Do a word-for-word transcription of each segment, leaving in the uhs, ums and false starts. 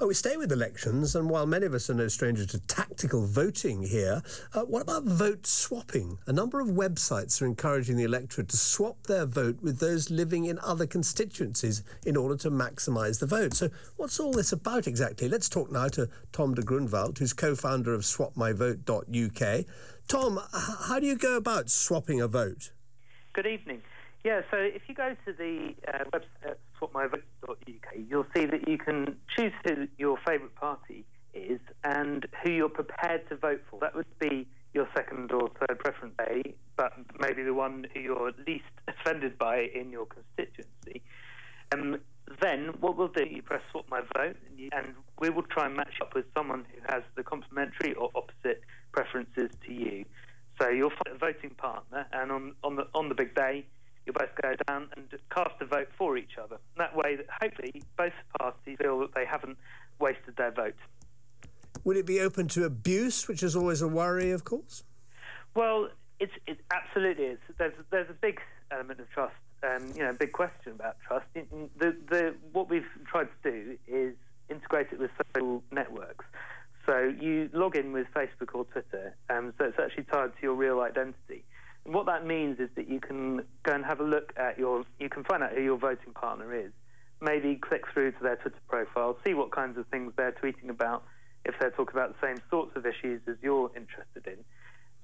Oh, we stay with elections, and while many of us are no stranger to tactical voting here, uh, what about vote swapping? A number of websites are encouraging the electorate to swap their vote with those living in other constituencies in order to maximise the vote. So what's all this about exactly? Let's talk now to Tom de Grunwald, who's co-founder of swap my vote dot U K. Tom, how do you go about swapping a vote? Good evening. Yeah, so if you go to the uh, website swap my vote dot U K, you'll see that you can choose who your favourite party is and who you're prepared to vote for. That would be your second or third preference day, but maybe the one who you're least offended by in your constituency. Um, then what we'll do, you press Swap My Vote, and, you, and we will try and match up with someone who has the complementary or opposite preferences to you. So you'll find a voting partner, and on, on the on the big day, you'll both go down and cast a vote for each other. That way, that hopefully, both parties feel that they haven't wasted their vote. Would it be open to abuse, which is always a worry, of course? Well, it's, it absolutely is. There's, there's a big element of trust, um, you know, a big question about trust. The, the, what we've tried to do is integrate it with social networks. So you log in with Facebook or Twitter, um, so it's actually tied to your real identity. What that means is that you can go and have a look at your, you can find out who your voting partner is, maybe click through to their Twitter profile, see what kinds of things they're tweeting about, if they're talking about the same sorts of issues as you're interested in.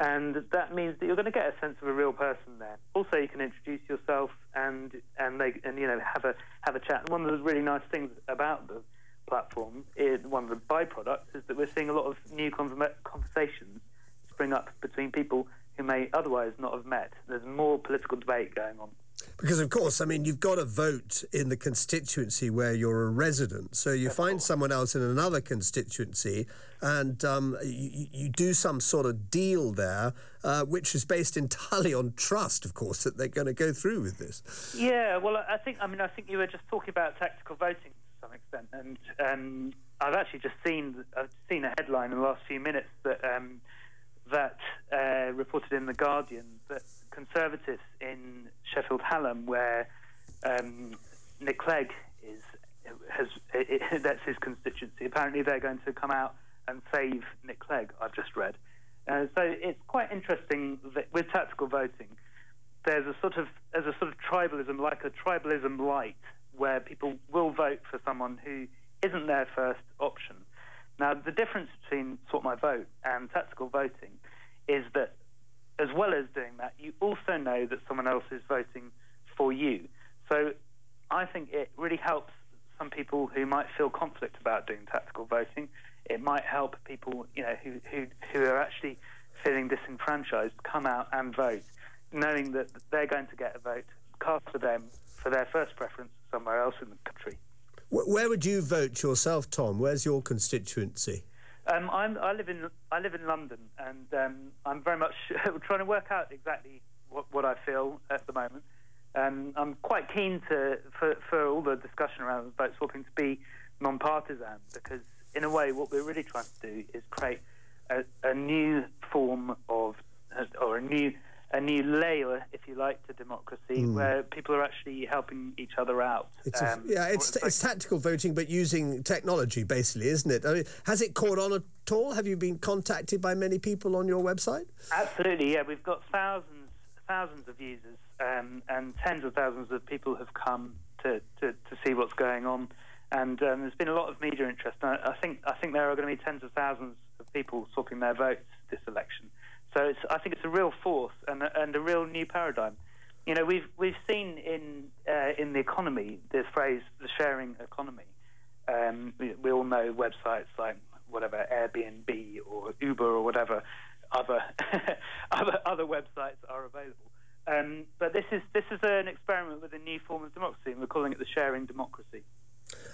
And that means that you're going to get a sense of a real person there. Also, you can introduce yourself and, and they, and you know, have a, have a chat. And one of the really nice things about the platform, is one of the byproducts, is that we're seeing a lot of new conversations spring up between people who may otherwise not have met. There's more political debate going on. Because, of course, I mean, you've got to vote in the constituency where you're a resident. So you find someone else in another constituency and um, you, you do some sort of deal there, uh, which is based entirely on trust, of course, that they're going to go through with this. Yeah, well, I think, I mean, I think you were just talking about tactical voting to some extent. And um, I've actually just seen, I've seen a headline in the last few minutes that... Um, that uh, reported in The Guardian that Conservatives in Sheffield Hallam, where um, Nick Clegg is, has it, it, that's his constituency, apparently they're going to come out and save Nick Clegg, I've just read. Uh, so it's quite interesting that with tactical voting, there's a sort of, there's a sort of tribalism, like a tribalism light, where people will vote for someone who isn't their first option. Now, the difference between Swap My Vote and tactical voting is that, as well as doing that, you also know that someone else is voting for you. So I think it really helps some people who might feel conflict about doing tactical voting. It might help people, you know, who, who, who are actually feeling disenfranchised come out and vote, knowing that they're going to get a vote cast for them for their first preference somewhere else in the country. Where would you vote yourself, Tom? Where's your constituency? Um, I'm, I live in I live in London, and um, I'm very much trying to work out exactly what, what I feel at the moment. Um, I'm quite keen to for, for all the discussion around vote swapping to be non-partisan, because in a way, what we're really trying to do is create a, a new form of or a new a new layer, if you like, to democracy, mm. where people are actually helping each other out. It's a, um, yeah, it's, it's tactical voting, but using technology, basically, isn't it? I mean, has it caught on at all? Have you been contacted by many people on your website? Absolutely, yeah. We've got thousands thousands of users, um, and tens of thousands of people have come to, to, to see what's going on. And um, there's been a lot of media interest. I, I think I think there are going to be tens of thousands of people swapping their votes this election. So it's, I think it's a real force and a, and a real new paradigm. You know, we've we've seen in uh, in the economy the phrase the sharing economy. Um, we, we all know websites like whatever Airbnb or Uber or whatever other other, other websites are available. Um, but this is this is an experiment with a new form of democracy, and we're calling it the sharing democracy.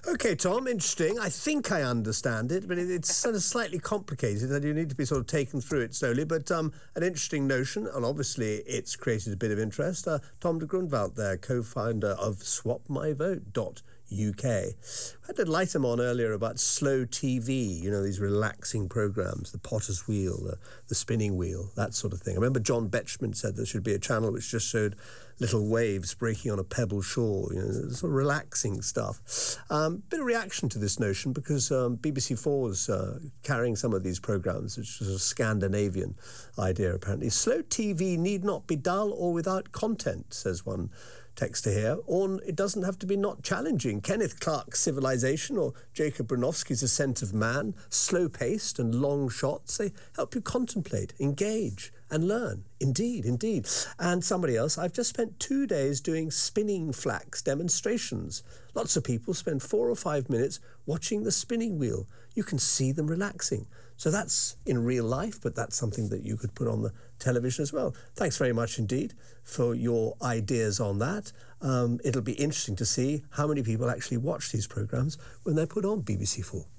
OK, Tom, interesting. I think I understand it, but it's sort of slightly complicated and you need to be sort of taken through it slowly. But um, an interesting notion, and obviously it's created a bit of interest. Uh, Tom de Grunwald there, co-founder of swap my vote dot U K. U K. I had a light them on earlier about slow T V, you know, these relaxing programmes, the potter's wheel, the, the spinning wheel, that sort of thing. I remember John Betjeman said there should be a channel which just showed little waves breaking on a pebble shore, you know, sort of relaxing stuff. Um, bit of reaction to this notion because um, B B C four is uh, carrying some of these programmes, which is a Scandinavian idea apparently. Slow T V need not be dull or without content, says one texter here, or it doesn't have to be not challenging. Kenneth Clark's Civilization or Jacob Bronowski's Ascent of Man, slow-paced and long shots, they help you contemplate, engage and learn. Indeed, indeed. And somebody else, I've just spent two days doing spinning flax demonstrations. Lots of people spend four or five minutes watching the spinning wheel. You can see them relaxing. So that's in real life, but that's something that you could put on the television as well. Thanks very much indeed for your ideas on that. Um, it'll be interesting to see how many people actually watch these programmes when they're put on B B C four.